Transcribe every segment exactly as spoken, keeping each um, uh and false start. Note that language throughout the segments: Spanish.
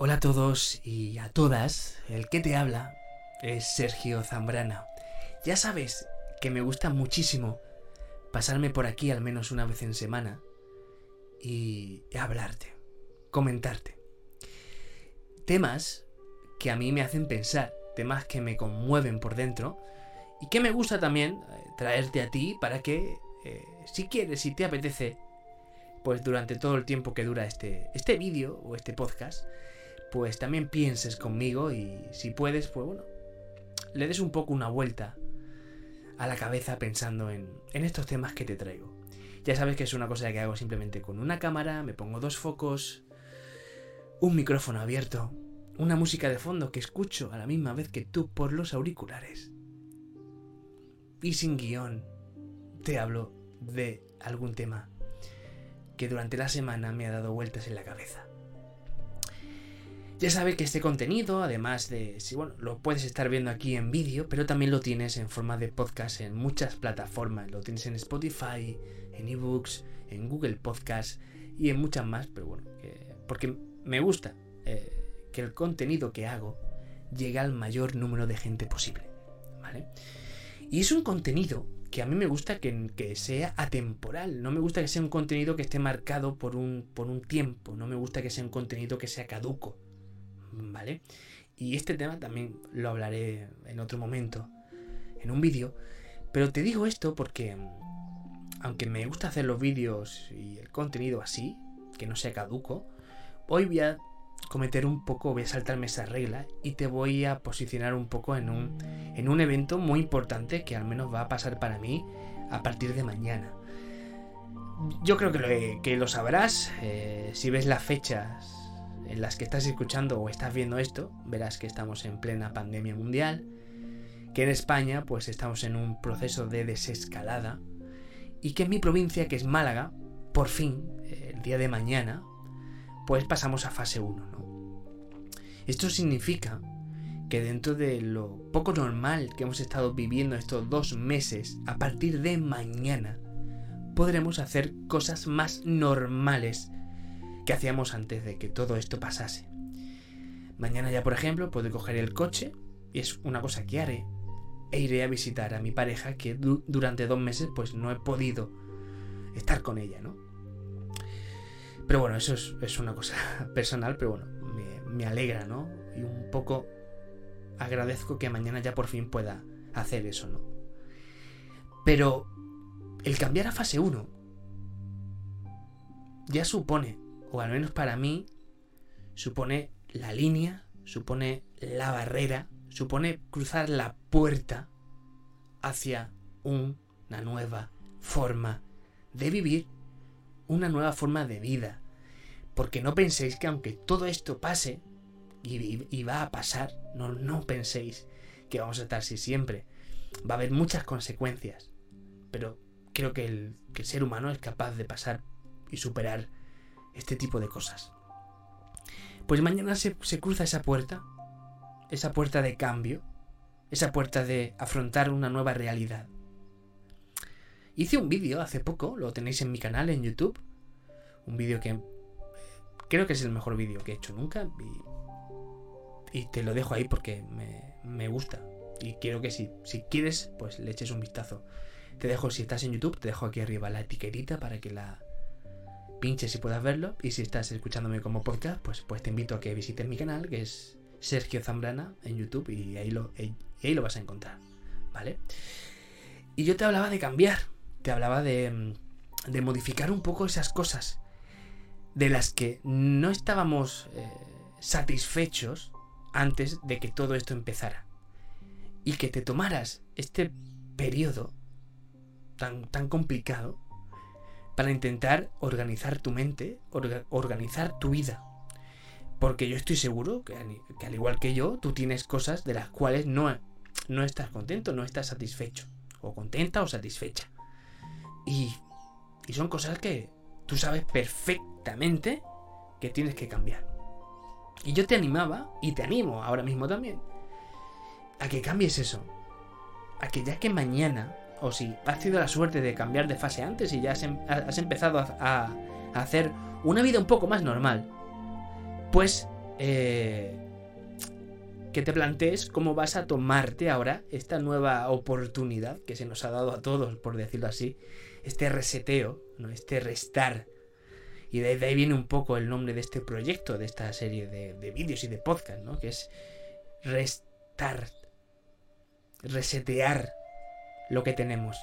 Hola a todos y a todas, el que te habla es Sergio Zambrana. Ya sabes que me gusta muchísimo pasarme por aquí al menos una vez en semana y hablarte, comentarte. Temas que a mí me hacen pensar, temas que me conmueven por dentro y que me gusta también traerte a ti para que, eh, si quieres, si te apetece, pues durante todo el tiempo que dura este, este vídeo o este podcast, pues también pienses conmigo y si puedes, pues bueno, le des un poco una vuelta a la cabeza pensando en, en estos temas que te traigo. Ya sabes que es una cosa que hago simplemente con una cámara, me pongo dos focos, un micrófono abierto, una música de fondo que escucho a la misma vez que tú por los auriculares. Y sin guión te hablo de algún tema que durante la semana me ha dado vueltas en la cabeza. Ya sabes que este contenido, además de, si bueno, lo puedes estar viendo aquí en vídeo, pero también lo tienes en forma de podcast en muchas plataformas. Lo tienes en Spotify, en ebooks, en Google Podcasts y en muchas más, pero bueno, eh, porque me gusta eh, que el contenido que hago llegue al mayor número de gente posible, ¿vale? Y es un contenido que a mí me gusta que, que sea atemporal. No me gusta que sea un contenido que esté marcado por un, por un tiempo. No me gusta que sea un contenido que sea caduco, ¿vale? Y este tema también lo hablaré en otro momento, en un vídeo. Pero te digo esto porque, aunque me gusta hacer los vídeos y el contenido así, que no sea caduco, hoy voy a cometer un poco, voy a saltarme esa regla y te voy a posicionar un poco en un, en un evento muy importante que al menos va a pasar para mí a partir de mañana. Yo creo que lo, que lo sabrás, eh, si ves las fechas en las que estás escuchando o estás viendo esto, verás que estamos en plena pandemia mundial, que en España pues estamos en un proceso de desescalada y que en mi provincia, que es Málaga, por fin, el día de mañana, pues pasamos a fase uno, ¿no? Esto significa que dentro de lo poco normal que hemos estado viviendo estos dos meses, a partir de mañana podremos hacer cosas más normales que hacíamos antes de que todo esto pasase. Mañana ya, por ejemplo, puedo coger el coche, y es una cosa que haré, e iré a visitar a mi pareja, que du- durante dos meses pues no he podido estar con ella, ¿no? Pero bueno, eso es, es una cosa personal, pero bueno, me, me alegra, ¿no? Y un poco agradezco que mañana ya por fin pueda hacer eso, ¿no? Pero el cambiar a fase uno ya supone, o al menos para mí, supone la línea, supone la barrera, supone cruzar la puerta hacia una nueva forma de vivir, una nueva forma de vida. Porque no penséis que aunque todo esto pase, y, y, y va a pasar, no, no penséis que vamos a estar así siempre. Va a haber muchas consecuencias, pero creo que el, que el ser humano es capaz de pasar y superar este tipo de cosas. Pues mañana se, se cruza esa puerta, esa puerta de cambio, esa puerta de afrontar una nueva realidad. Hice un vídeo hace poco, lo tenéis en mi canal en YouTube, un vídeo que creo que es el mejor vídeo que he hecho nunca y, y te lo dejo ahí porque me, me gusta y quiero que si, si quieres pues le eches un vistazo. Te dejo, si estás en YouTube, te dejo aquí arriba la etiquetita para que la pinche si puedas verlo, y si estás escuchándome como podcast, pues, pues te invito a que visites mi canal, que es Sergio Zambrana en YouTube, y ahí lo, y ahí lo vas a encontrar, ¿vale? Y yo te hablaba de cambiar, te hablaba de, de modificar un poco esas cosas de las que no estábamos eh, satisfechos antes de que todo esto empezara, y que te tomaras este periodo tan, tan complicado para intentar organizar tu mente, orga, organizar tu vida. Porque yo estoy seguro que, que al igual que yo, tú tienes cosas de las cuales no, no estás contento, no estás satisfecho, o contenta o satisfecha. Y, y son cosas que tú sabes perfectamente que tienes que cambiar. Y yo te animaba, y te animo ahora mismo también, a que cambies eso. A que ya que mañana, o si has tenido la suerte de cambiar de fase antes y ya has, em- has empezado a, a, a hacer una vida un poco más normal, pues eh, que te plantees cómo vas a tomarte ahora esta nueva oportunidad que se nos ha dado a todos, por decirlo así, este reseteo, ¿no? Este restart. Y desde ahí viene un poco el nombre de este proyecto, de esta serie de, de vídeos y de podcast, ¿no? Que es restart, resetear lo que tenemos,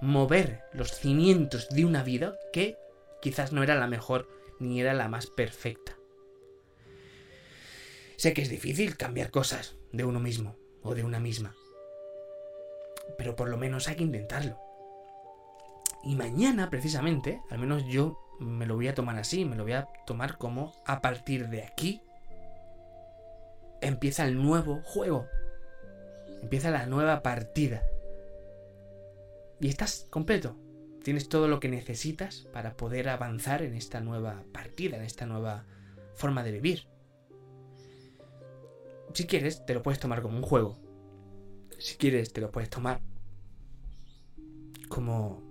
mover los cimientos de una vida que quizás no era la mejor ni era la más perfecta. Sé que es difícil cambiar cosas de uno mismo o de una misma, pero por lo menos hay que intentarlo. Y mañana, precisamente, al menos yo me lo voy a tomar así, me lo voy a tomar como a partir de aquí empieza el nuevo juego, empieza la nueva partida. Y estás completo, tienes todo lo que necesitas para poder avanzar en esta nueva partida, en esta nueva forma de vivir. Si quieres, te lo puedes tomar como un juego. Si quieres, te lo puedes tomar como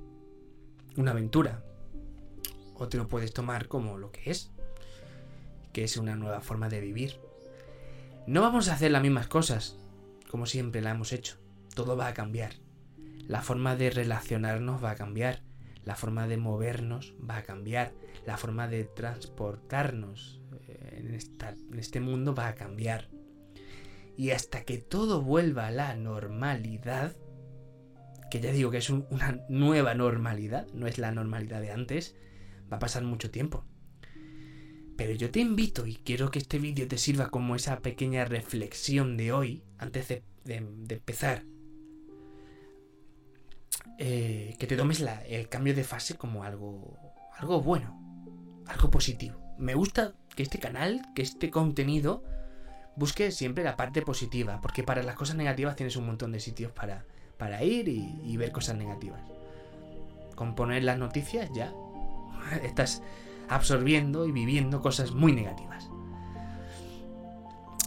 una aventura. O te lo puedes tomar como lo que es, que es una nueva forma de vivir. No vamos a hacer las mismas cosas como siempre la hemos hecho. Todo va a cambiar. La forma de relacionarnos va a cambiar. La forma de movernos va a cambiar. La forma de transportarnos en, esta, en este mundo va a cambiar. Y hasta que todo vuelva a la normalidad, que ya digo que es un, una nueva normalidad, no es la normalidad de antes, va a pasar mucho tiempo. Pero yo te invito y quiero que este vídeo te sirva como esa pequeña reflexión de hoy, antes de, de, de empezar. Eh, que te tomes la, el cambio de fase como algo, algo bueno, algo positivo. Me gusta que este canal, que este contenido, busque siempre la parte positiva, porque para las cosas negativas tienes un montón de sitios para, para ir y, y ver cosas negativas. Con poner las noticias ya estás absorbiendo y viviendo cosas muy negativas.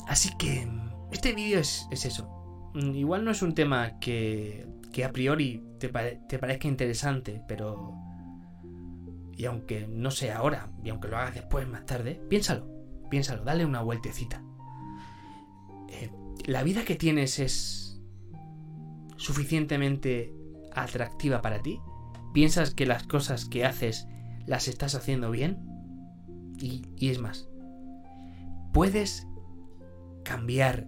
Así que este vídeo es, es eso. Igual no es un tema que, que a priori te, pare, te parezca interesante, pero... Y aunque no sea ahora, y aunque lo hagas después, más tarde, piénsalo, piénsalo, dale una vueltecita. Eh, la vida que tienes es suficientemente atractiva para ti. ¿Piensas que las cosas que haces las estás haciendo bien? Y, y es más, ¿puedes cambiar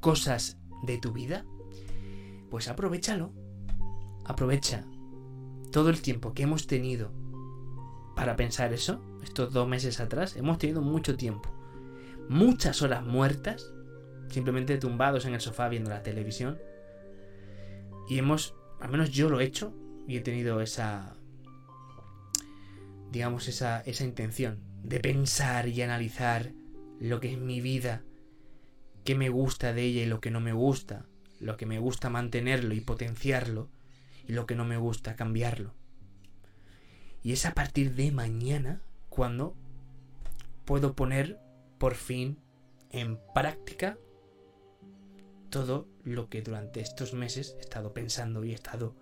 cosas de tu vida? Pues aprovéchalo. Aprovecha todo el tiempo que hemos tenido para pensar eso. Estos dos meses atrás hemos tenido mucho tiempo, muchas horas muertas, simplemente tumbados en el sofá viendo la televisión, y hemos, al menos yo lo he hecho y he tenido esa, digamos, esa, esa intención de pensar y analizar lo que es mi vida, qué me gusta de ella y lo que no me gusta, lo que me gusta mantenerlo y potenciarlo, y lo que no me gusta cambiarlo. Y es a partir de mañana cuando puedo poner por fin en práctica todo lo que durante estos meses he estado pensando y he estado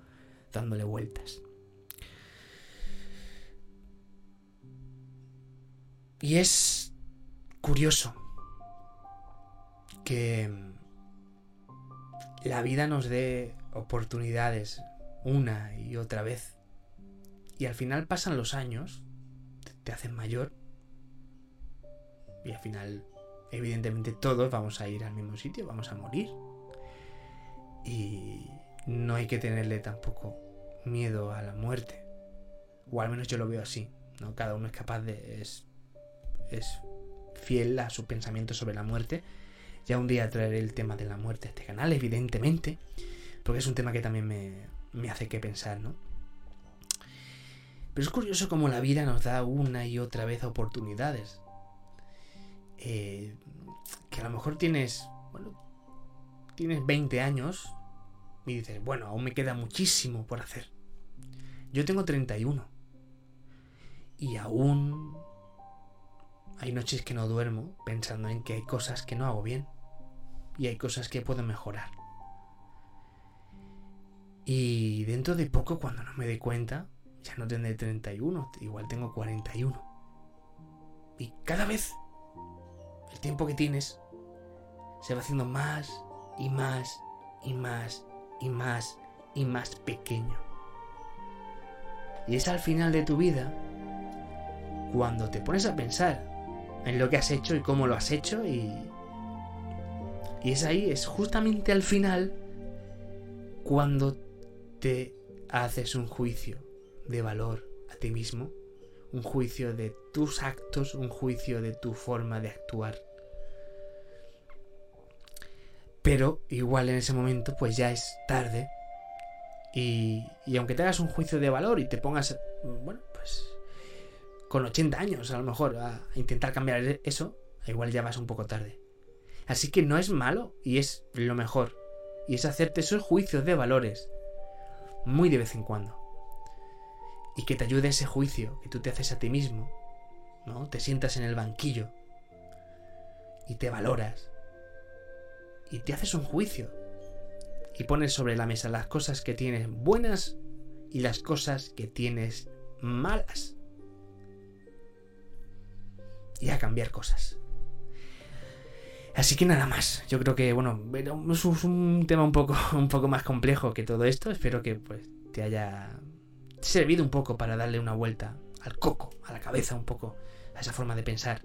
dándole vueltas. Y es curioso que la vida nos dé oportunidades una y otra vez. Y al final pasan los años, te hacen mayor, y al final, evidentemente, todos vamos a ir al mismo sitio, vamos a morir. Y no hay que tenerle tampoco miedo a la muerte. O al menos yo lo veo así, ¿no? Cada uno es capaz de... Es, es fiel a su pensamiento sobre la muerte. Ya un día traeré el tema de la muerte a este canal, evidentemente, porque es un tema que también me, me hace que pensar, ¿no? Pero es curioso cómo la vida nos da una y otra vez oportunidades. Eh, que a lo mejor tienes, bueno, tienes veinte años y dices, bueno, aún me queda muchísimo por hacer. Yo tengo treinta y uno y aún hay noches que no duermo pensando en que hay cosas que no hago bien y hay cosas que puedo mejorar. Y dentro de poco, cuando no me dé cuenta, ya no tendré treinta y uno, igual tengo cuarenta y uno. Y cada vez tiempo que tienes se va haciendo más y más y más y más y más pequeño. Y es al final de tu vida cuando te pones a pensar en lo que has hecho y cómo lo has hecho, y, y es ahí, es justamente al final cuando te haces un juicio de valor a ti mismo, un juicio de tus actos, un juicio de tu forma de actuar. Pero igual en ese momento pues ya es tarde, y, y aunque te hagas un juicio de valor y te pongas, bueno, pues con ochenta años a lo mejor a intentar cambiar eso, igual ya vas un poco tarde. Así que no es malo y es lo mejor, y es hacerte esos juicios de valores muy de vez en cuando, y que te ayude ese juicio que tú te haces a ti mismo, ¿no? Te sientas en el banquillo y te valoras y te haces un juicio y pones sobre la mesa las cosas que tienes buenas y las cosas que tienes malas, y a cambiar cosas. Así que nada más. Yo creo que, bueno, es un tema un poco, un poco más complejo que todo esto. Espero que pues te haya servido un poco para darle una vuelta al coco, a la cabeza un poco, a esa forma de pensar.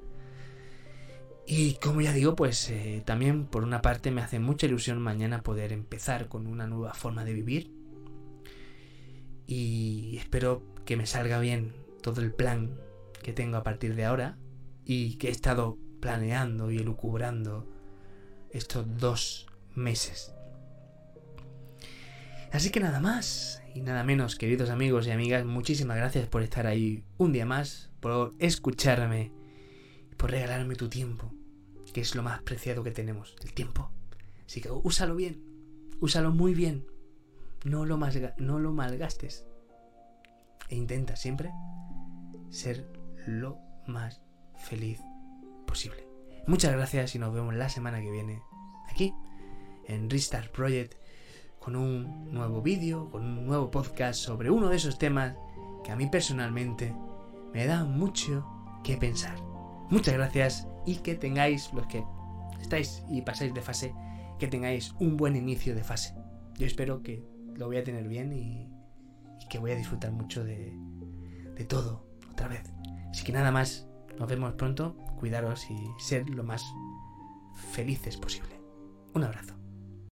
Y como ya digo, pues eh, también por una parte me hace mucha ilusión mañana poder empezar con una nueva forma de vivir. Y espero que me salga bien todo el plan que tengo a partir de ahora y que he estado planeando y elucubrando estos dos meses. Así que nada más y nada menos, queridos amigos y amigas, muchísimas gracias por estar ahí un día más, por escucharme, por regalarme tu tiempo, que es lo más preciado que tenemos, el tiempo. Así que úsalo bien, úsalo muy bien, no lo, malga- no lo malgastes, e intenta siempre ser lo más feliz posible. Muchas gracias y nos vemos la semana que viene aquí en Restart Project con un nuevo vídeo, con un nuevo podcast sobre uno de esos temas que a mí personalmente me da mucho que pensar. Muchas gracias y que tengáis, los que estáis y pasáis de fase, que tengáis un buen inicio de fase. Yo espero que lo voy a tener bien y, y que voy a disfrutar mucho de, de todo otra vez. Así que nada más, nos vemos pronto. Cuidaros y ser lo más felices posible. Un abrazo.